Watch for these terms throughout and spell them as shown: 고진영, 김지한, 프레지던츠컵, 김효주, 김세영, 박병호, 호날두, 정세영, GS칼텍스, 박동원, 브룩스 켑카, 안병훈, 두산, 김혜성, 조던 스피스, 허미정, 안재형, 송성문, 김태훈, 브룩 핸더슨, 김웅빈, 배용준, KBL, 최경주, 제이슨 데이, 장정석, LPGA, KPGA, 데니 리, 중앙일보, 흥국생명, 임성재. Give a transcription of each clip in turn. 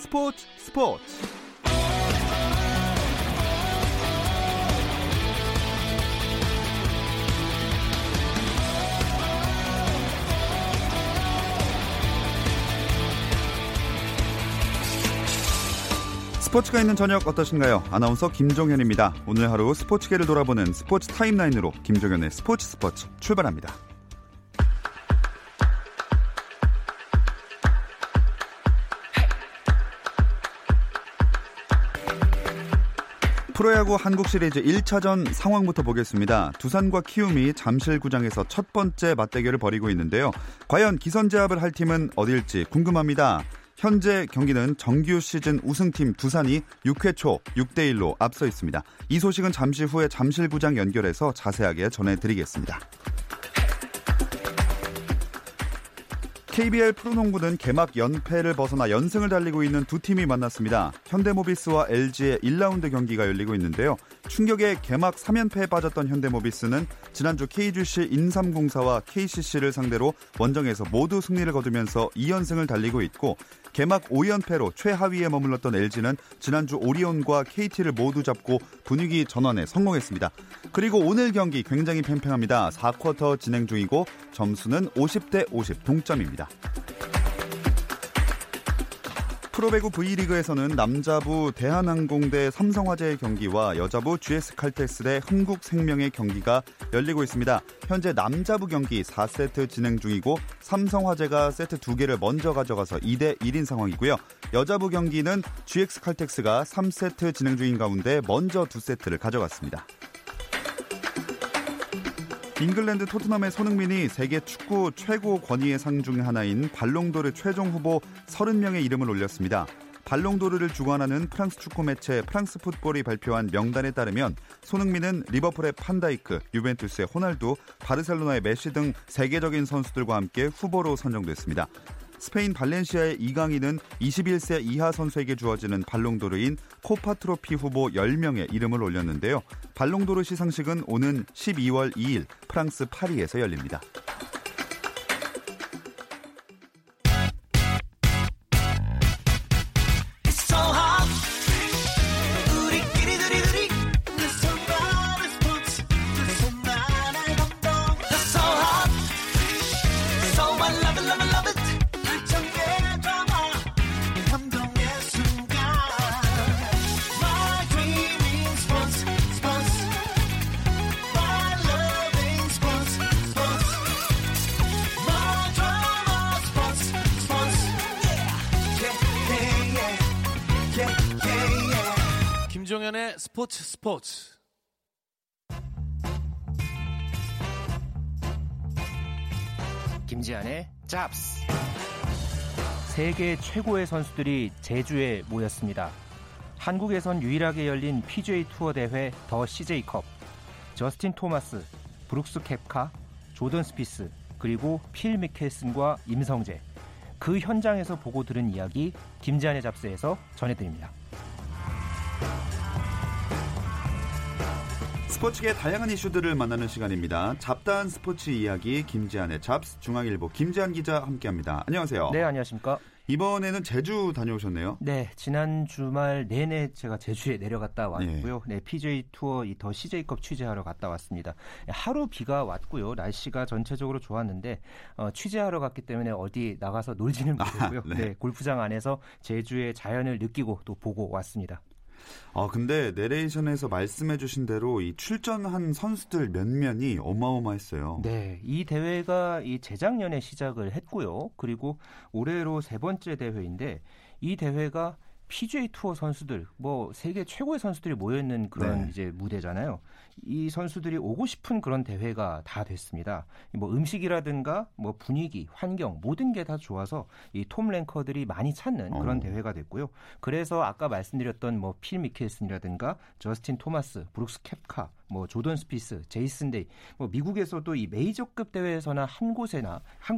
스포츠. 스포츠가 있는 저녁 어떠신가요? 아나운서 김종현입니다. 오늘 하루 스포츠계를 돌아보는 스포츠 타임라인으로 김종현의 스포츠 출발합니다. 프로야구 한국시리즈 1차전 상황부터 보겠습니다. 두산과 키움이 잠실구장에서 첫 번째 맞대결을 벌이고 있는데요. 과연 기선제압을 할 팀은 어딜지 궁금합니다. 현재 경기는 정규 시즌 우승팀 두산이 6회 초 6대1로 앞서 있습니다. 이 소식은 잠시 후에 잠실구장 연결해서 자세하게 전해드리겠습니다. KBL 프로농구는 개막 연패를 벗어나 연승을 달리고 있는 두 팀이 만났습니다. 현대모비스와 LG의 1라운드 경기가 열리고 있는데요. 충격의 개막 3연패에 빠졌던 현대모비스는 지난주 KGC 인삼공사와 KCC를 상대로 원정에서 모두 승리를 거두면서 2연승을 달리고 있고, 개막 5연패로 최하위에 머물렀던 LG는 지난주 오리온과 KT를 모두 잡고 분위기 전환에 성공했습니다. 그리고 오늘 경기 굉장히 팽팽합니다. 4쿼터 진행 중이고 점수는 50대 50 동점입니다. 프로배구 V리그에서는 남자부 대한항공 대 삼성화재의 경기와 여자부 GS칼텍스 대 흥국생명의 경기가 열리고 있습니다. 현재 남자부 경기 4세트 진행 중이고 삼성화재가 세트 2개를 먼저 가져가서 2대1인 상황이고요. 여자부 경기는 GS칼텍스가 3세트 진행 중인 가운데 먼저 2세트를 가져갔습니다. 잉글랜드 토트넘의 손흥민이 세계 축구 최고 권위의 상 중 하나인 발롱도르 최종 후보 30명의 이름을 올렸습니다. 발롱도르를 주관하는 프랑스 축구 매체 프랑스 풋볼이 발표한 명단에 따르면 손흥민은 리버풀의 판다이크, 유벤투스의 호날두, 바르셀로나의 메시 등 세계적인 선수들과 함께 후보로 선정됐습니다. 스페인 발렌시아의 이강인은 21세 이하 선수에게 주어지는 발롱도르인 코파트로피 후보 10명의 이름을 올렸는데요. 발롱도르 시상식은 오는 12월 2일 프랑스 파리에서 열립니다. 스포츠. 김지한의 잡스. 세계 최고의 선수들이 제주에 모였습니다. 한국에선 유일하게 열린 PGA 투어 대회 더 CJ컵. 저스틴 토마스, 브룩스 켑카, 조던 스피스, 그리고 필 미켈슨과 임성재. 그 현장에서 보고 들은 이야기 김지한의 잡스에서 전해드립니다. 스포츠계의 다양한 이슈들을 만나는 시간입니다. 잡다한 스포츠 이야기 김지한의 잡스. 중앙일보 김지한 기자 함께합니다. 안녕하세요. 네, 안녕하십니까. 이번에는 제주 다녀오셨네요. 네, 지난 주말 내내 제가 제주에 내려갔다 왔고요. 네, PJ 투어 이 더 CJ컵 취재하러 갔다 왔습니다. 하루 비가 왔고요. 날씨가 전체적으로 좋았는데 취재하러 갔기 때문에 어디 나가서 놀지는 못했고요. 네, 골프장 안에서 제주의 자연을 느끼고 또 보고 왔습니다. 근데 내레이션에서 말씀해주신 대로 이 출전한 선수들 몇몇이 어마어마했어요. 네, 이 대회가 이 재작년에 시작을 했고요. 그리고 올해로 3번째 대회인데 이 대회가 PGA 투어 선수들, 세계 최고의 선수들이 모여있는 그런 이제 무대잖아요. 이 선수들이 오고 싶은 그런 대회가 다 됐습니다. 음식이라든가 분위기, 환경 모든 게 다 좋아서 이 톱 랭커들이 많이 찾는 그런 대회가 됐고요. 그래서 아까 말씀드렸던 필 미켈슨이라든가 저스틴 토마스, 브룩스 켑카, 조던 스피스, 제이슨 데이, 미국에서도 이 메이저급 대회에서나 한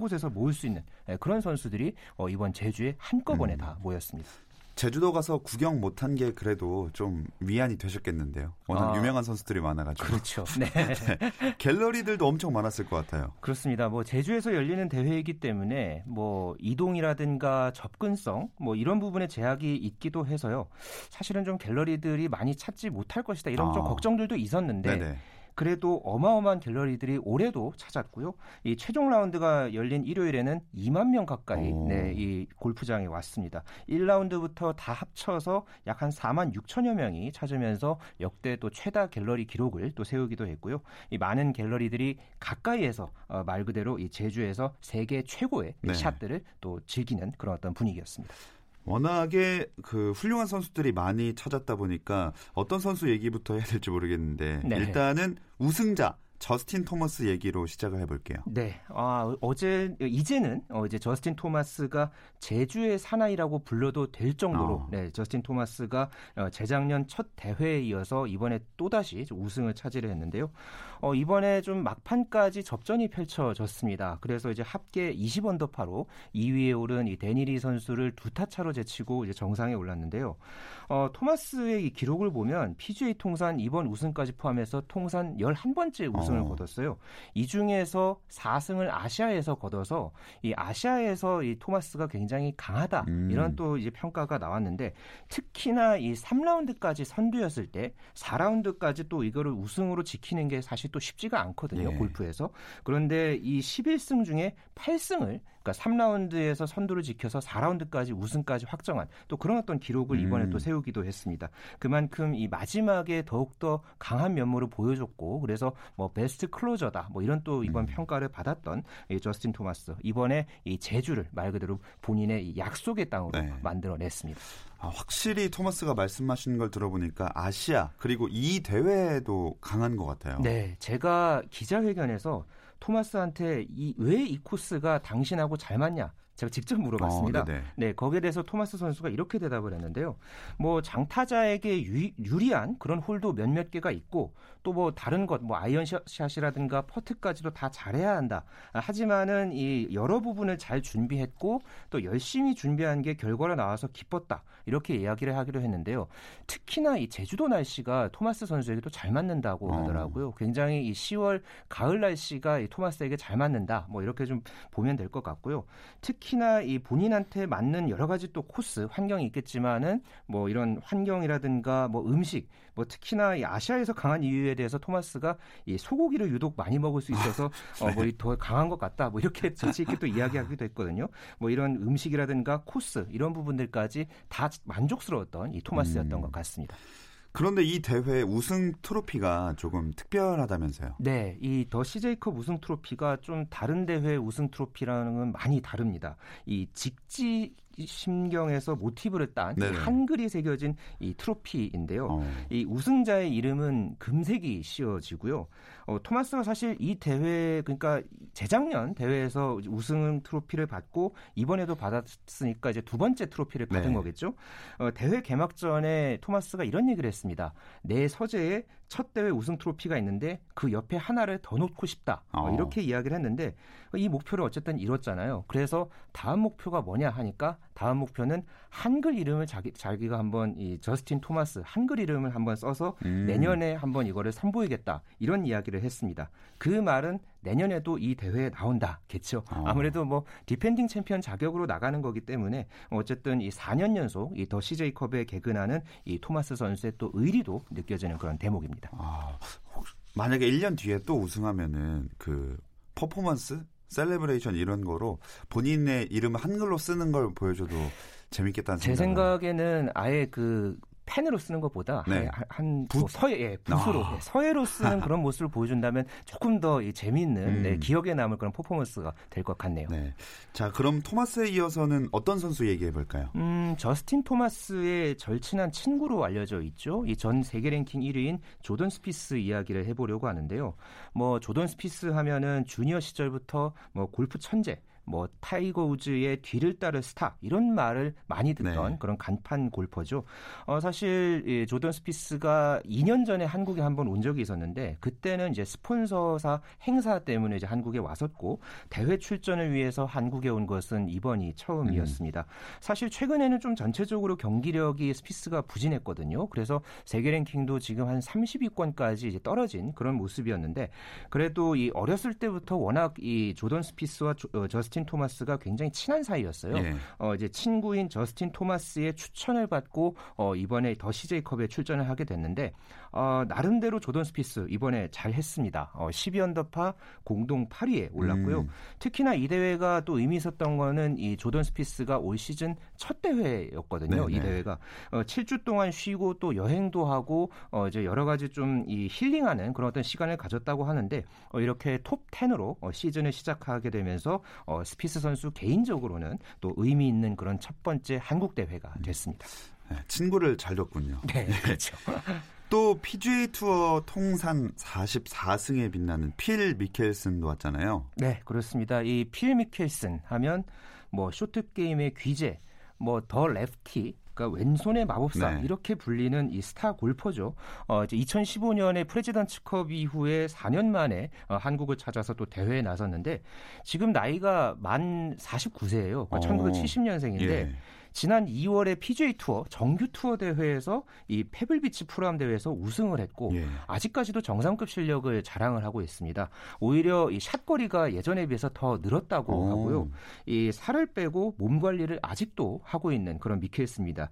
곳에서 모을 수 있는 그런 선수들이 이번 제주에 한꺼번에 다 모였습니다. 제주도 가서 구경 못한 게 그래도 좀 위안이 되셨겠는데요. 워낙 유명한 선수들이 많아가지고. 그렇죠. 네. 네. 갤러리들도 엄청 많았을 것 같아요. 그렇습니다. 뭐 제주에서 열리는 대회이기 때문에 뭐 이동이라든가 접근성 뭐 이런 부분에 제약이 있기도 해서요. 사실은 좀 갤러리들이 많이 찾지 못할 것이다 이런 좀 걱정들도 있었는데. 네네. 그래도 어마어마한 갤러리들이 올해도 찾았고요. 이 최종 라운드가 열린 일요일에는 2만 명 가까이 이 골프장에 왔습니다. 1라운드부터 다 합쳐서 약 한 4만 6천여 명이 찾으면서 역대 또 최다 갤러리 기록을 또 세우기도 했고요. 이 많은 갤러리들이 가까이에서 말 그대로 이 제주에서 세계 최고의 네. 샷들을 또 즐기는 그런 어떤 분위기였습니다. 워낙에 그 훌륭한 선수들이 많이 찾았다 보니까 어떤 선수 얘기부터 해야 될지 모르겠는데 네. 일단은 우승자 저스틴 토마스 얘기로 시작을 해볼게요. 네, 이제는 저스틴 토마스가 제주의 사나이라고 불러도 될 정도로 저스틴 토마스가 재작년 첫 대회에 이어서 이번에 또다시 우승을 차지를 했는데요. 이번에 좀 막판까지 접전이 펼쳐졌습니다. 그래서 이제 합계 20언더파로 2위에 오른 이 데니 리 선수를 2타 차로 제치고 이제 정상에 올랐는데요. 토마스의 이 기록을 보면 PGA 통산 이번 우승까지 포함해서 통산 11번째 우승 을 거뒀어요. 이 중에서 4승을 아시아에서 거둬서 이 아시아에서 이 토마스가 굉장히 강하다 이런 또 이제 평가가 나왔는데 특히나 이 3라운드까지 선두였을 때 4라운드까지 또 이거를 우승으로 지키는 게 사실 또 쉽지가 않거든요. 예. 골프에서. 그런데 이 11승 중에 8승을 그러니까 3라운드에서 선두를 지켜서 4라운드까지 우승까지 확정한 또 그런 어떤 기록을 이번에 또 세우기도 했습니다. 그만큼 이 마지막에 더욱더 강한 면모를 보여줬고 그래서 뭐 베스트 클로저다 뭐 이런 또 이번 평가를 받았던 이 저스틴 토마스 이번에 이 제주를 말 그대로 본인의 이 약속의 땅으로 네. 만들어냈습니다. 확실히 토마스가 말씀하신 걸 들어보니까 아시아 그리고 이 대회에도 강한 것 같아요. 네, 제가 기자회견에서 토마스한테 왜 이 코스가 당신하고 잘 맞냐? 제가 직접 물어봤습니다. 네, 거기에 대해서 토마스 선수가 이렇게 대답을 했는데요. 뭐 장타자에게 유리한 그런 홀도 몇몇 개가 있고 또 뭐 다른 것, 뭐 아이언샷이라든가 퍼트까지도 다 잘해야 한다. 하지만은 이 여러 부분을 잘 준비했고 또 열심히 준비한 게 결과로 나와서 기뻤다. 이렇게 이야기를 하기로 했는데요. 특히나 이 제주도 날씨가 토마스 선수에게도 잘 맞는다고 하더라고요. 굉장히 이 10월 가을 날씨가 이 토마스에게 잘 맞는다. 뭐 이렇게 좀 보면 될 것 같고요. 특히나 이 본인한테 맞는 여러 가지 또 코스 환경이 있겠지만은 뭐 이런 환경이라든가 뭐 음식 뭐 특히나 이 아시아에서 강한 이유에 대해서 토마스가 이 소고기를 유독 많이 먹을 수 있어서 뭐 더 강한 것 같다 뭐 이렇게 자신 있게 또 이야기하기도 했거든요. 뭐 이런 음식이라든가 코스 이런 부분들까지 다 만족스러웠던 이 토마스였던 것 같습니다. 그런데 이 대회 우승 트로피가 조금 특별하다면서요? 네, 이 더 CJ컵 우승 트로피가 좀 다른 대회 우승 트로피랑은 많이 다릅니다. 이 직지 심경에서 모티브를 딴 한글이 새겨진 이 트로피인데요. 이 우승자의 이름은 금색이 씌워지고요. 토마스가 사실 이 대회 그러니까 재작년 대회에서 우승 트로피를 받고 이번에도 받았으니까 이제 두 번째 트로피를 받은 거겠죠. 대회 개막전에 토마스가 이런 얘기를 했습니다. 내 서재에 첫 대회 우승 트로피가 있는데 그 옆에 하나를 더 놓고 싶다. 이렇게 이야기를 했는데 이 목표를 어쨌든 이뤘잖아요. 그래서 다음 목표가 뭐냐 하니까 다음 목표는 한글 이름을 자기가 한번 이 저스틴 토마스 한글 이름을 한번 써서 내년에 한번 이거를 선보이겠다 이런 이야기를 했습니다. 그 말은 내년에도 이 대회에 나온다겠죠. 아무래도 뭐 디펜딩 챔피언 자격으로 나가는 거기 때문에 어쨌든 이 4년 연속 이 더 CJ컵에 개근하는 이 토마스 선수의 또 의리도 느껴지는 그런 대목입니다. 만약에 1년 뒤에 또 우승하면은 그 퍼포먼스? 셀레브레이션 이런 거로 본인의 이름 한글로 쓰는 걸 보여줘도 재밌겠다는 생각. 제 생각에는 아예 그 펜으로 쓰는 것보다 서예로 쓰는 그런 모습을 보여준다면 조금 더 재미있는 기억에 남을 그런 퍼포먼스가 될 것 같네요. 네. 자, 그럼 토마스에 이어서는 어떤 선수 얘기해 볼까요? 저스틴 토마스의 절친한 친구로 알려져 있죠. 이 전 세계 랭킹 1위인 조던 스피스 이야기를 해보려고 하는데요. 뭐 조던 스피스 하면은 주니어 시절부터 뭐 골프 천재 뭐 타이거 우즈의 뒤를 따를 스타 이런 말을 많이 듣던 네. 그런 간판 골퍼죠. 사실 예, 조던 스피스가 2년 전에 한국에 한번 온 적이 있었는데 그때는 이제 스폰서사 행사 때문에 이제 한국에 왔었고 대회 출전을 위해서 한국에 온 것은 이번이 처음이었습니다. 사실 최근에는 좀 전체적으로 경기력이 스피스가 부진했거든요. 그래서 세계 랭킹도 지금 한 30위권까지 이제 떨어진 그런 모습이었는데 그래도 이 어렸을 때부터 워낙 이 조던 스피스와 저스틴 토마스가 굉장히 친한 사이였어요. 네. 이제 친구인 저스틴 토마스의 추천을 받고 이번에 더 CJ컵에 출전을 하게 됐는데 나름대로 조던 스피스 이번에 잘했습니다. 12언더파 공동 8위에 올랐고요. 특히나 이 대회가 또 의미 있었던 거는 이 조던 스피스가 올 시즌 첫 대회였거든요. 네네. 이 대회가 7주 동안 쉬고 또 여행도 하고 이제 여러 가지 좀 이 힐링하는 그런 어떤 시간을 가졌다고 하는데 이렇게 톱 10으로 시즌을 시작하게 되면서 스피스 선수 개인적으로는 또 의미 있는 그런 첫 번째 한국 대회가 됐습니다. 네, 친구를 잘 뒀군요. 네, 그렇죠. 또 PGA 투어 통산 44승에 빛나는 필 미켈슨도 왔잖아요. 네, 그렇습니다. 이 필 미켈슨 하면 뭐 쇼트 게임의 귀재, 뭐 더 레프티. 그러니까 왼손의 마법사 네. 이렇게 불리는 이 스타 골퍼죠. 이제 2015년에 프레지던츠컵 이후에 4년 만에 한국을 찾아서 또 대회에 나섰는데 지금 나이가 만 49세예요. 그러니까 1970년생인데 예. 지난 2월에 PGA 투어 정규 투어 대회에서 이 페블비치 프로암 대회에서 우승을 했고 예. 아직까지도 정상급 실력을 자랑을 하고 있습니다. 오히려 이 샷거리가 예전에 비해서 더 늘었다고 하고요. 이 살을 빼고 몸 관리를 아직도 하고 있는 그런 미켈슨입니다.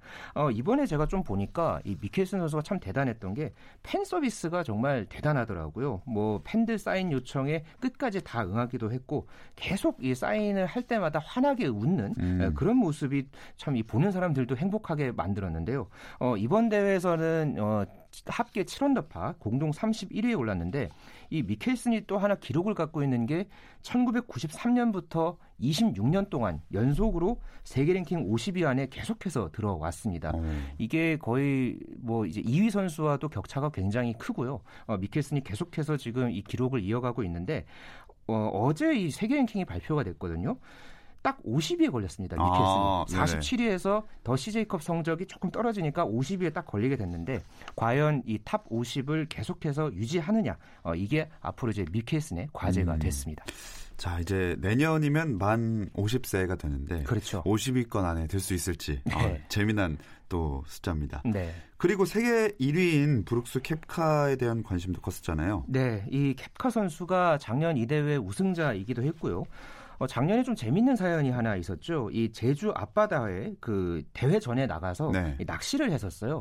이번에 제가 좀 보니까 이 미켈슨 선수가 참 대단했던 게 팬 서비스가 정말 대단하더라고요. 뭐 팬들 사인 요청에 끝까지 다 응하기도 했고 계속 이 사인을 할 때마다 환하게 웃는 그런 모습이 참 이 보는 사람들도 행복하게 만들었는데요. 이번 대회에서는 합계 7언더파 공동 31위에 올랐는데 이 미켈슨이 또 하나 기록을 갖고 있는 게 1993년부터 26년 동안 연속으로 세계 랭킹 50위 안에 계속해서 들어왔습니다. 이게 거의 뭐 이제 2위 선수와도 격차가 굉장히 크고요. 미켈슨이 계속해서 지금 이 기록을 이어가고 있는데 어제 이 세계 랭킹이 발표가 됐거든요. 딱 50위에 걸렸습니다. 미켈슨이 47위에서 더 CJ컵 성적이 조금 떨어지니까 50위에 딱 걸리게 됐는데 과연 이 탑 50을 계속해서 유지하느냐 이게 앞으로 이제 미켈슨의 과제가 됐습니다. 자 이제 내년이면 만 50세가 되는데 그렇죠. 50위권 안에 들 수 있을지 네. 재미난 또 숫자입니다. 네. 그리고 세계 1위인 브룩스 켑카에 대한 관심도 컸었잖아요. 네, 이 켑카 선수가 작년 이 대회 우승자이기도 했고요. 작년에 좀 재밌는 사연이 하나 있었죠. 이 제주 앞바다에 그 대회 전에 나가서 네. 낚시를 했었어요.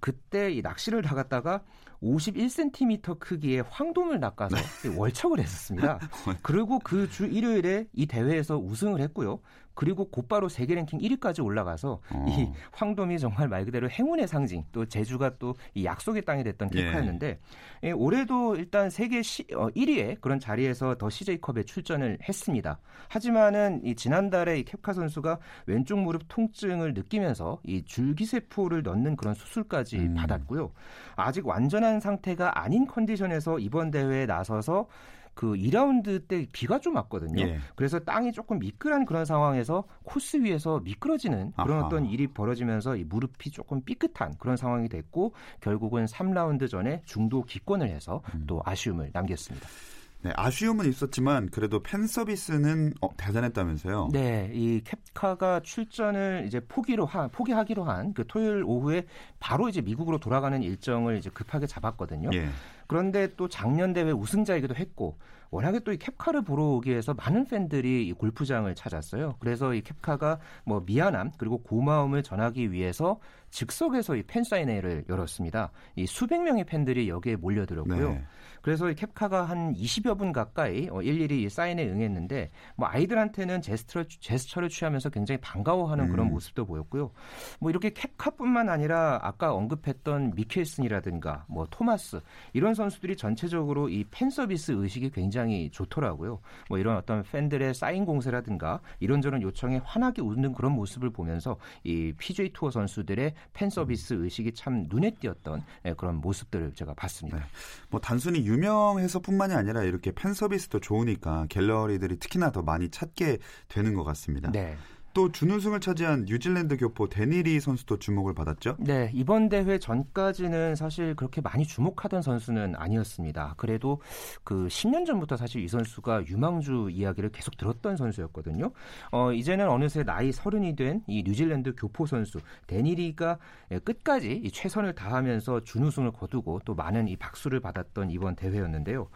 그때 이 낚시를 나갔다가 51cm 크기의 황돔을 낚아서 네. 월척을 했었습니다. 그리고 그 주 일요일에 이 대회에서 우승을 했고요. 그리고 곧바로 세계 랭킹 1위까지 올라가서 이 황돔이 정말 말 그대로 행운의 상징, 또 제주가 또 이 약속의 땅이 됐던 캡카였는데 예. 올해도 일단 세계 1위의 그런 자리에서 더 CJ컵에 출전을 했습니다. 하지만은 이 지난달에 이 캡카 선수가 왼쪽 무릎 통증을 느끼면서 이 줄기세포를 넣는 그런 수술까지 받았고요. 아직 완전한 상태가 아닌 컨디션에서 이번 대회에 나서서 그 2라운드 때 비가 좀 왔거든요. 예. 그래서 땅이 조금 미끌한 그런 상황에서 코스 위에서 미끄러지는 그런 어떤 일이 벌어지면서 이 무릎이 조금 삐끗한 그런 상황이 됐고 결국은 3라운드 전에 중도 기권을 해서 또 아쉬움을 남겼습니다. 네, 아쉬움은 있었지만 그래도 팬 서비스는 대단했다면서요? 네, 이 캡카가 출전을 이제 포기하기로 한 그 토요일 오후에 바로 이제 미국으로 돌아가는 일정을 이제 급하게 잡았거든요. 예. 그런데 또 작년 대회 우승자이기도 했고 워낙에 또 이 캡카를 보러 오기 위해서 많은 팬들이 이 골프장을 찾았어요. 그래서 이 캡카가 뭐 미안함 그리고 고마움을 전하기 위해서 즉석에서 이 팬사인회를 열었습니다. 이 수백 명의 팬들이 여기에 몰려들었고요. 네. 그래서 이 캡카가 한 20여 분 가까이 일일이 이 사인에 응했는데 뭐 아이들한테는 제스처를 취하면서 굉장히 반가워하는 그런 모습도 보였고요. 뭐 이렇게 캡카뿐만 아니라 아까 언급했던 미켈슨이라든가 뭐 토마스 이런 선수들이 전체적으로 이 팬 서비스 의식이 굉장히 굉장히 좋더라고요. 뭐 이런 어떤 팬들의 쌓인 공세라든가 이런저런 요청에 환하게 웃는 그런 모습을 보면서 이 PJ 투어 선수들의 팬 서비스 의식이 참 눈에 띄었던 그런 모습들을 제가 봤습니다. 네. 뭐 단순히 유명해서뿐만이 아니라 이렇게 팬 서비스도 좋으니까 갤러리들이 특히나 더 많이 찾게 되는 것 같습니다. 네. 또 준우승을 차지한 뉴질랜드 교포 데니 리 선수도 주목을 받았죠? 네. 이번 대회 전까지는 사실 그렇게 많이 주목하던 선수는 아니었습니다. 그래도 그 10년 전부터 사실 이 선수가 유망주 이야기를 계속 들었던 선수였거든요. 이제는 어느새 나이 30이 된 이 뉴질랜드 교포 선수 데니 리가 끝까지 이 최선을 다하면서 준우승을 거두고 또 많은 이 박수를 받았던 이번 대회였는데요.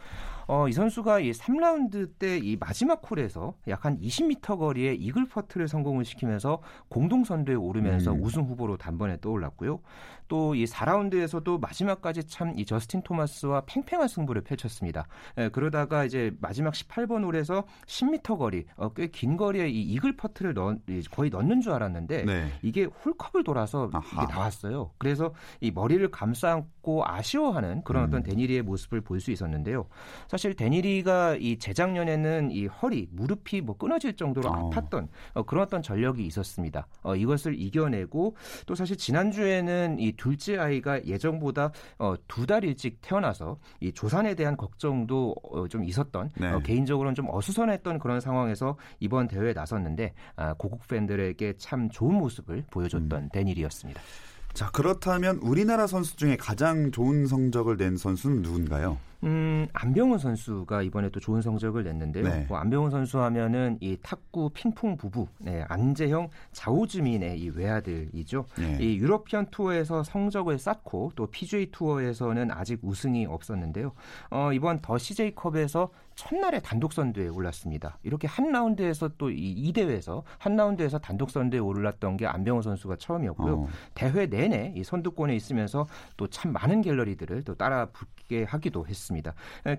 이 선수가 이 3라운드 때 이 마지막 홀에서 약 한 20m 거리의 이글 퍼트를 성공을 시키면서 공동선두에 오르면서 우승 후보로 단번에 떠올랐고요. 또 이 4라운드에서도 마지막까지 참 이 저스틴 토마스와 팽팽한 승부를 펼쳤습니다. 그러다가 이제 마지막 18번 홀에서 10m 거리, 꽤 긴 거리에 이 이글 퍼트를 거의 넣는 줄 알았는데 네. 이게 홀컵을 돌아서 이게 나왔어요. 그래서 이 머리를 감싸안고 아쉬워하는 그런 어떤 데니리의 모습을 볼 수 있었는데요. 사실 데니리가 이 재작년에는 이 허리, 무릎이 뭐 끊어질 정도로 아팠던 그런 어떤 전력이 있었습니다. 이것을 이겨내고 또 사실 지난주에는 이 둘째 아이가 예정보다 2달 일찍 태어나서 이 조산에 대한 걱정도 좀 있었던 네. 개인적으로는 좀 어수선했던 그런 상황에서 이번 대회에 나섰는데 고국 팬들에게 참 좋은 모습을 보여줬던 데니리였습니다. 자, 그렇다면 우리나라 선수 중에 가장 좋은 성적을 낸 선수는 누군가요? 안병훈 선수가 이번에 또 좋은 성적을 냈는데요. 네. 안병훈 선수 하면은 이 탁구 핑퐁 부부, 네, 안재형, 자오즈민의 이 외아들이죠. 네. 이 유러피언 투어에서 성적을 쌓고 또 PGA 투어에서는 아직 우승이 없었는데요. 이번 더 CJ컵에서 첫날에 단독 선두에 올랐습니다. 이렇게 한 라운드에서 또 이 대회에서 한 라운드에서 단독 선두에 올랐던 게 안병훈 선수가 처음이었고요. 대회 내내 이 선두권에 있으면서 또 참 많은 갤러리들을 또 따라 붙게 하기도 했습니다.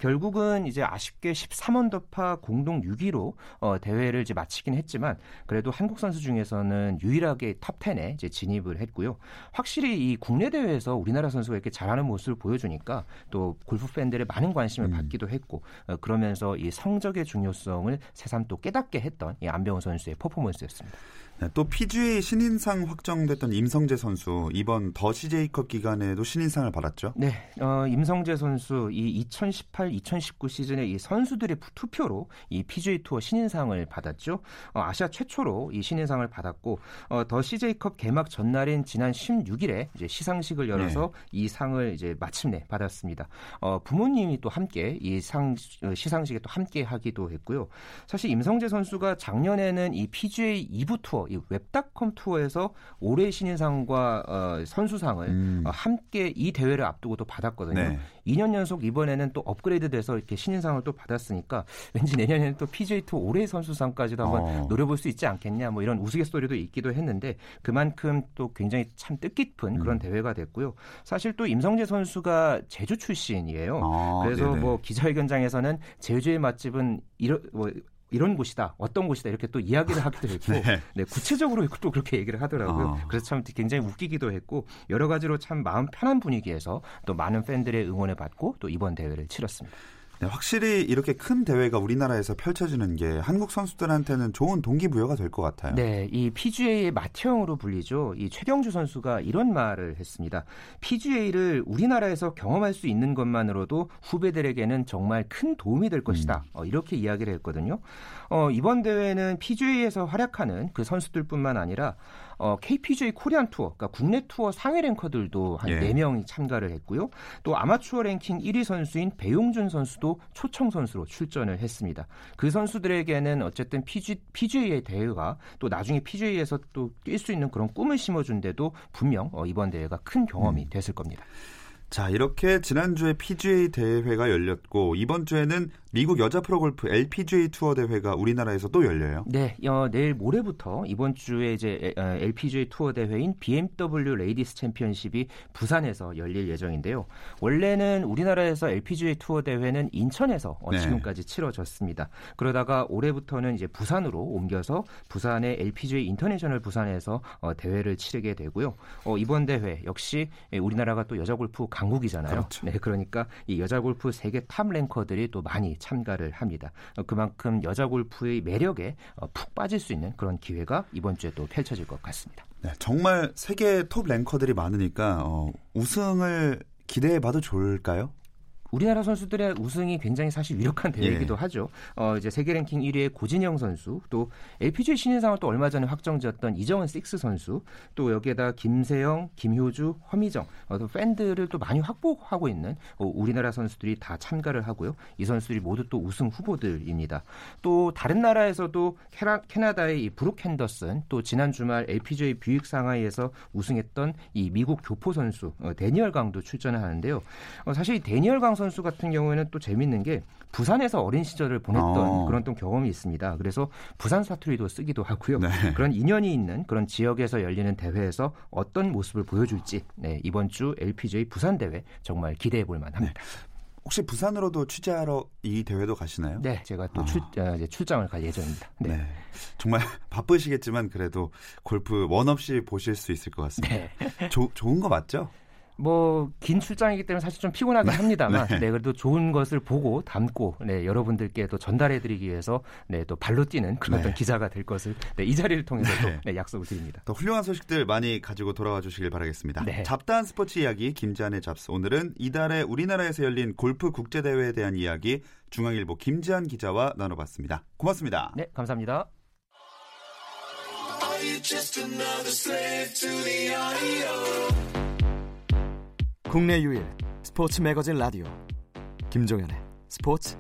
결국은 이제 아쉽게 13언더파 공동 6위로 대회를 이제 마치긴 했지만 그래도 한국 선수 중에서는 유일하게 탑 10에 이제 진입을 했고요. 확실히 이 국내 대회에서 우리나라 선수가 이렇게 잘하는 모습을 보여주니까 또 골프 팬들의 많은 관심을 받기도 했고 그러면서 이 성적의 중요성을 새삼 또 깨닫게 했던 이 안병훈 선수의 퍼포먼스였습니다. 네, 또 PGA 신인상 확정됐던 임성재 선수 이번 더 CJ컵 기간에도 신인상을 받았죠? 네, 임성재 선수 이 2018-2019 시즌에 이 선수들의 투표로 이 PGA 투어 신인상을 받았죠. 아시아 최초로 이 신인상을 받았고 더 CJ컵 개막 전날인 지난 16일에 이제 시상식을 열어서 네. 이 상을 이제 마침내 받았습니다. 부모님이 또 함께 이 시상식에 또 함께 하기도 했고요. 사실 임성재 선수가 작년에는 이 PGA 2부 투어, 이 웹닷컴 투어에서 올해의 신인상과 선수상을 함께 이 대회를 앞두고도 받았거든요. 네. 2년 연속 이번에는 또 업그레이드돼서 이렇게 신인상을 또 받았으니까 왠지 내년에는 또 PGA 투어 올해의 선수상까지도 한번 노려볼 수 있지 않겠냐 뭐 이런 우스갯소리도 있기도 했는데 그만큼 또 굉장히 참 뜻깊은 그런 대회가 됐고요. 사실 또 임성재 선수가 제주 출신이에요. 그래서 네네. 뭐 기자회견장에서는 제주의 맛집은 이런 곳이다, 어떤 곳이다 이렇게 또 이야기를 하기도 했고 네. 네, 구체적으로 또 그렇게 얘기를 하더라고요. 그래서 참 굉장히 웃기기도 했고 여러 가지로 참 마음 편한 분위기에서 또 많은 팬들의 응원을 받고 또 이번 대회를 치렀습니다. 네, 확실히 이렇게 큰 대회가 우리나라에서 펼쳐지는 게 한국 선수들한테는 좋은 동기부여가 될 것 같아요. 네, 이 PGA의 맏형으로 불리죠. 이 최경주 선수가 이런 말을 했습니다. PGA를 우리나라에서 경험할 수 있는 것만으로도 후배들에게는 정말 큰 도움이 될 것이다. 이렇게 이야기를 했거든요. 이번 대회는 PGA에서 활약하는 그 선수들뿐만 아니라 KPGA 코리안 투어, 그러니까 국내 투어 상위 랭커들도 한 4명이 참가를 했고요. 또 아마추어 랭킹 1위 선수인 배용준 선수도 초청 선수로 출전을 했습니다. 그 선수들에게는 어쨌든 PGA의 대회가 또 나중에 PGA에서 또 뛸 수 있는 그런 꿈을 심어준데도 분명 이번 대회가 큰 경험이 됐을 겁니다. 자, 이렇게 지난주에 PGA 대회가 열렸고 이번 주에는 미국 여자 프로골프 LPGA 투어 대회가 우리나라에서 또 열려요. 네, 내일 모레부터 이번 주에 이제 LPGA 투어 대회인 BMW 레이디스 챔피언십이 부산에서 열릴 예정인데요. 원래는 우리나라에서 LPGA 투어 대회는 인천에서 지금까지 치러졌습니다. 그러다가 올해부터는 이제 부산으로 옮겨서 부산의 LPGA 인터내셔널 부산에서 대회를 치르게 되고요. 이번 대회 역시 우리나라가 또 여자 골프 강국이잖아요. 그렇죠. 네, 그러니까 이 여자 골프 세계 탑 랭커들이 또 많이 참가를 합니다. 그만큼 여자 골프의 매력에 푹 빠질 수 있는 그런 기회가 이번 주에 또 펼쳐질 것 같습니다. 네, 정말 세계 톱 랭커들이 많으니까 우승을 기대해봐도 좋을까요? 우리나라 선수들의 우승이 굉장히 사실 유력한 대회이기도 하죠. 이제 세계 랭킹 1위의 고진영 선수, 또 LPGA 신인상을 또 얼마 전에 확정지었던 이정은 6 선수, 또 여기에다 김세영, 김효주, 허미정, 또 팬들을 또 많이 확보하고 있는 우리나라 선수들이 다 참가를 하고요. 이 선수들이 모두 또 우승 후보들입니다. 또 다른 나라에서도 캐나다의 이 브룩 핸더슨, 또 지난 주말 LPGA 뷰익 상하이에서 우승했던 이 미국 교포 선수 데니얼 강도 출전을 하는데요. 사실 데니얼 강 선수 같은 경우에는 또 재밌는 게 부산에서 어린 시절을 보냈던 그런 또 경험이 있습니다. 그래서 부산 사투리도 쓰기도 하고요. 네. 그런 인연이 있는 그런 지역에서 열리는 대회에서 어떤 모습을 보여줄지 이번 주 LPGA 부산 대회 정말 기대해 볼 만합니다. 네. 혹시 부산으로도 취재하러 이 대회도 가시나요? 네, 제가 또 출장을 갈 예정입니다. 네. 네, 정말 바쁘시겠지만 그래도 골프 원 없이 보실 수 있을 것 같습니다. 네. 좋은 거 맞죠? 긴 출장이기 때문에 사실 좀 피곤하긴 합니다만, 그래도 좋은 것을 보고 담고, 여러분들께 또 전달해드리기 위해서, 또 발로 뛰는 그런 어떤 기자가 될 것을, 이 자리를 통해서 약속을 드립니다. 또 훌륭한 소식들 많이 가지고 돌아와 주시길 바라겠습니다. 네. 잡다한 스포츠 이야기, 김지한의 잡스. 오늘은 이달에 우리나라에서 열린 골프 국제대회에 대한 이야기, 중앙일보 김지한 기자와 나눠봤습니다. 고맙습니다. 네, 감사합니다. 국내 유일 스포츠 매거진 라디오 김종현의 스포츠.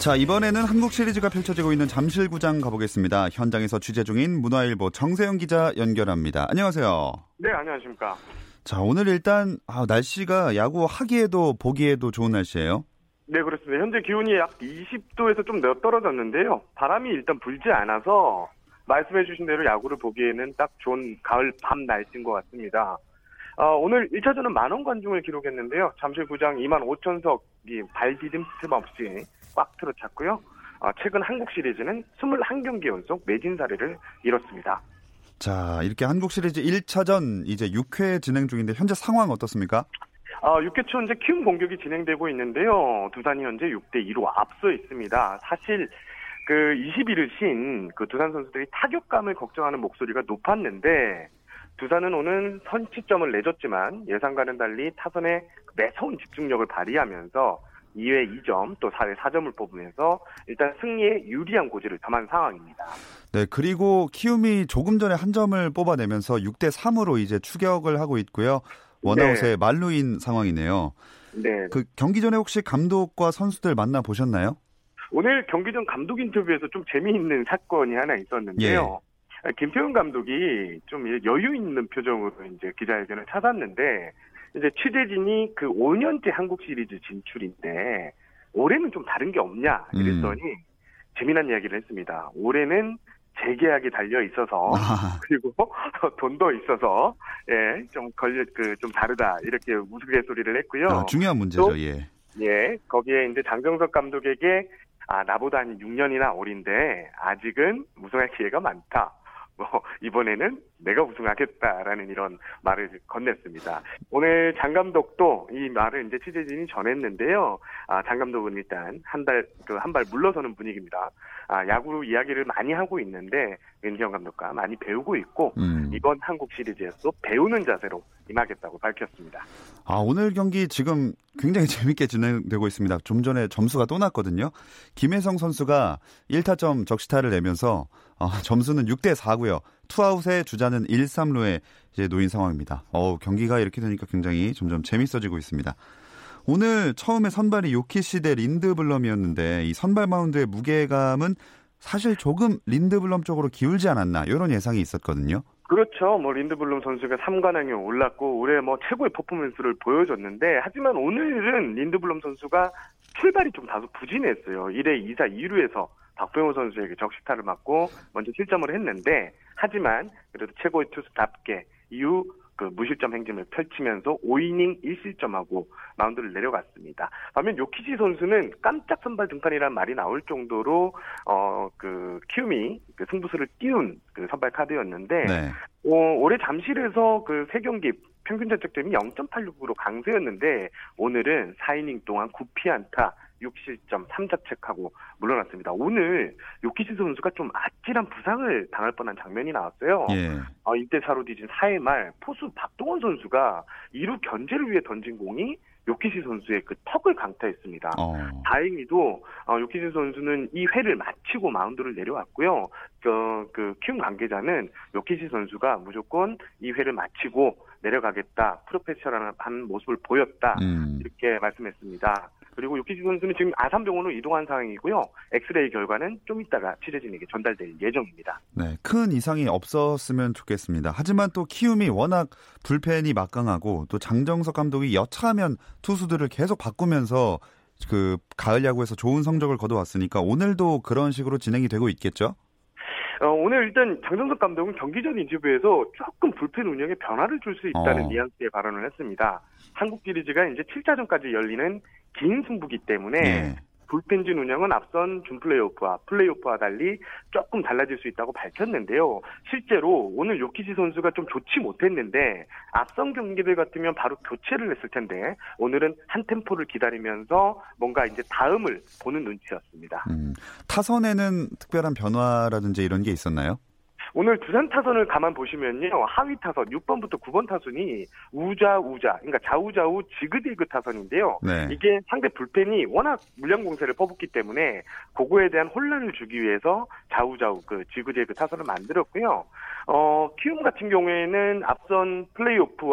자, 이번에는 한국 시리즈가 펼쳐지고 있는 잠실구장 가보겠습니다. 현장에서 취재 중인 문화일보 정세영 기자 연결합니다. 안녕하세요. 네, 안녕하십니까. 자, 오늘 일단 날씨가 야구 하기에도 보기에도 좋은 날씨예요. 네, 그렇습니다. 현재 기온이 약 20도에서 좀 떨어졌는데요. 바람이 일단 불지 않아서 말씀해주신 대로 야구를 보기에는 딱 좋은 가을 밤 날씨인 것 같습니다. 오늘 1차전은 10,000원 관중을 기록했는데요. 잠실구장 25,000석이 발디딤 틈 없이 꽉 들어찼고요. 최근 한국 시리즈는 21경기 연속 매진 사례를 이뤘습니다. 자, 이렇게 한국 시리즈 1차전 이제 6회 진행 중인데 현재 상황 어떻습니까? 6회 초 현재 키움 공격이 진행되고 있는데요. 두산이 현재 6-2로 앞서 있습니다. 사실 21일 신 두산 선수들이 타격감을 걱정하는 목소리가 높았는데 두산은 오늘 선취점을 내줬지만 예상과는 달리 타선의 매서운 집중력을 발휘하면서 2회 2점 또 4회 4점을 뽑으면서 일단 승리에 유리한 고지를 점한 상황입니다. 네, 그리고 키움이 조금 전에 한 점을 뽑아내면서 6-3으로 이제 추격을 하고 있고요. 원아웃에 만루인 상황이네요. 네. 경기 전에 혹시 감독과 선수들 만나 보셨나요? 오늘 경기 전 감독 인터뷰에서 좀 재미있는 사건이 하나 있었는데요. 김태훈 감독이 좀 여유 있는 표정으로 이제 기자회견을 찾았는데 이제 취재진이 5년째 한국 시리즈 진출인데 올해는 좀 다른 게 없냐 이랬더니 재미난 이야기를 했습니다. 올해는 재계약이 달려 있어서 그리고 돈도 있어서 좀 다르다 이렇게 우스갯소리를 했고요. 중요한 문제죠. 또, 거기에 이제 장정석 감독에게 나보다 한 6년이나 어린데 아직은 우승할 기회가 많다. 이번에는 내가 우승하겠다라는 이런 말을 건넸습니다. 오늘 장 감독도 이 말을 이제 취재진이 전했는데요. 장 감독은 일단 한 발 물러서는 분위기입니다. 야구 이야기를 많이 하고 있는데 임성재 감독과 많이 배우고 있고 이번 한국 시리즈에서 배우는 자세로 임하겠다고 밝혔습니다. 오늘 경기 지금 굉장히 재밌게 진행되고 있습니다. 좀 전에 점수가 또 났거든요. 김혜성 선수가 1타점 적시타를 내면서 점수는 6-4고요. 투아웃에 주자는 1-3루에 이제 놓인 상황입니다. 경기가 이렇게 되니까 굉장히 점점 재밌어지고 있습니다. 오늘 처음에 선발이 요키시 대 린드블럼이었는데 이 선발 마운드의 무게감은 사실 조금 린드블럼 쪽으로 기울지 않았나 이런 예상이 있었거든요. 그렇죠. 린드블럼 선수가 3관왕에 올랐고 올해 최고의 퍼포먼스를 보여줬는데 하지만 오늘은 린드블럼 선수가 출발이 좀 다소 부진했어요. 1회 2사 2루에서 박병호 선수에게 적시타를 맞고 먼저 실점을 했는데 하지만 그래도 최고의 투수답게 이후 무실점 행진을 펼치면서 5이닝 1실점하고 마운드를 내려갔습니다. 반면 요키시 선수는 깜짝 선발 등판이라는 말이 나올 정도로 키움이 승부수를 띄운 선발 카드였는데 올해 잠실에서 3경기 평균 자책점이 0.86으로 강세였는데 오늘은 4이닝 동안 9피안타 6실점 3자책하고 물러났습니다. 오늘 요키시 선수가 좀 아찔한 부상을 당할 뻔한 장면이 나왔어요. 예. 1대4로 뒤진 4회 말 포수 박동원 선수가 2루 견제를 위해 던진 공이 요키시 선수의 그 턱을 강타했습니다. 다행히도 요키시 선수는 이 회를 마치고 마운드를 내려왔고요. 그 키움 관계자는 요키시 선수가 무조건 이 회를 마치고 내려가겠다, 프로페셔널한 모습을 보였다, 이렇게 말씀했습니다. 그리고 요키시 선수는 지금 아산병원으로 이동한 상황이고요. 엑스레이 결과는 좀 이따가 취재진에게 전달될 예정입니다. 네, 큰 이상이 없었으면 좋겠습니다. 하지만 또 키움이 워낙 불펜이 막강하고 또 장정석 감독이 여차하면 투수들을 계속 바꾸면서 그 가을 야구에서 좋은 성적을 거둬왔으니까 오늘도 그런 식으로 진행이 되고 있겠죠? 오늘 일단 장정석 감독은 경기 전 인터뷰에서 조금 불펜 운영에 변화를 줄 수 있다는 뉘앙스의 발언을 했습니다. 한국 시리즈가 이제 7차전까지 열리는 긴 승부기 때문에 불펜진 운영은 앞선 준 플레이오프와 달리 조금 달라질 수 있다고 밝혔는데요. 실제로 오늘 요키시 선수가 좀 좋지 못했는데 앞선 경기들 같으면 바로 교체를 했을 텐데 오늘은 한 템포를 기다리면서 뭔가 이제 다음을 보는 눈치였습니다. 타선에는 특별한 변화라든지 이런 게 있었나요? 오늘 두산 타선을 가만 보시면요. 하위 타선 6번부터 9번 타선이 우자, 그러니까 좌우자우 지그재그 타선인데요. 네. 이게 상대 불펜이 워낙 물량 공세를 퍼붓기 때문에 그거에 대한 혼란을 주기 위해서 좌우자우 그 지그재그 타선을 만들었고요. 키움 같은 경우에는 앞선 플레이오프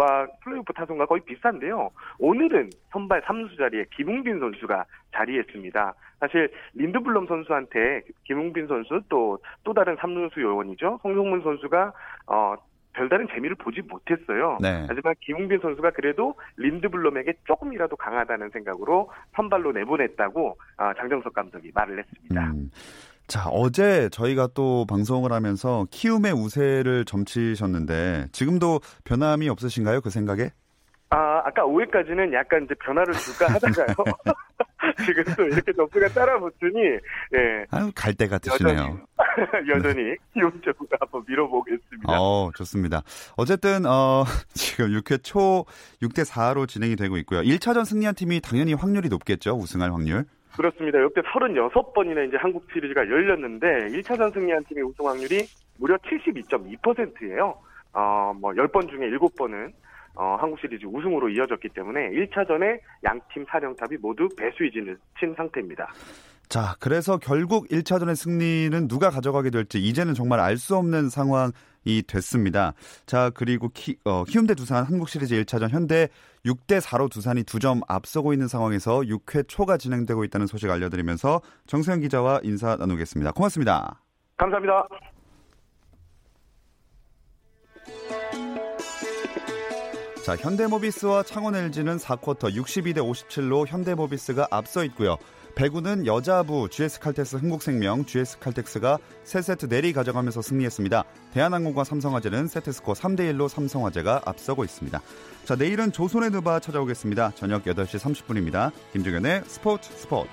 타선과 거의 비슷한데요. 오늘은 선발 3루 자리에 김웅빈 선수가 자리했습니다. 사실 린드블럼 선수한테 김웅빈 선수 또 다른 3루수 요원이죠. 송성문 선수가 별다른 재미를 보지 못했어요. 네. 하지만 김웅빈 선수가 그래도 린드블럼에게 조금이라도 강하다는 생각으로 선발로 내보냈다고 장정석 감독이 말을 했습니다. 자, 어제 저희가 또 방송을 하면서 키움의 우세를 점치셨는데 지금도 변함이 없으신가요? 그 생각에? 아까 5회까지는 약간 이제 변화를 줄까 하다가요. 지금 또 이렇게 점수가 따라붙으니, 예. 아유, 갈 때 같으시네요. 여전히 기용적으로 한번 밀어보겠습니다. 좋습니다. 어쨌든, 지금 6회 초 6대4로 진행이 되고 있고요. 1차전 승리한 팀이 당연히 확률이 높겠죠. 우승할 확률. 그렇습니다. 역대 36번이나 이제 한국 시리즈가 열렸는데, 1차전 승리한 팀의 우승 확률이 무려 72.2%예요. 10번 중에 7번은 한국 시리즈 우승으로 이어졌기 때문에 1차전에 양팀 사령탑이 모두 배수이진을 친 상태입니다. 자, 그래서 결국 1차전의 승리는 누가 가져가게 될지 이제는 정말 알 수 없는 상황이 됐습니다. 자, 그리고 키움 대 두산 한국 시리즈 2차전 현대 6대4로 두산이 2점 앞서고 있는 상황에서 6회 초가 진행되고 있다는 소식 알려드리면서 정세현 기자와 인사 나누겠습니다. 고맙습니다. 감사합니다. 자, 현대모비스와 창원 LG는 4쿼터 62대 57로 현대모비스가 앞서 있고요. 배구는 여자부 GS칼텍스 흥국생명, GS칼텍스가 3세트 내리 가져가면서 승리했습니다. 대한항공과 삼성화재는 세트스코어 3대1로 삼성화재가 앞서고 있습니다. 자, 내일은 조선의 누바 찾아오겠습니다. 저녁 8시 30분입니다. 김종현의 스포츠.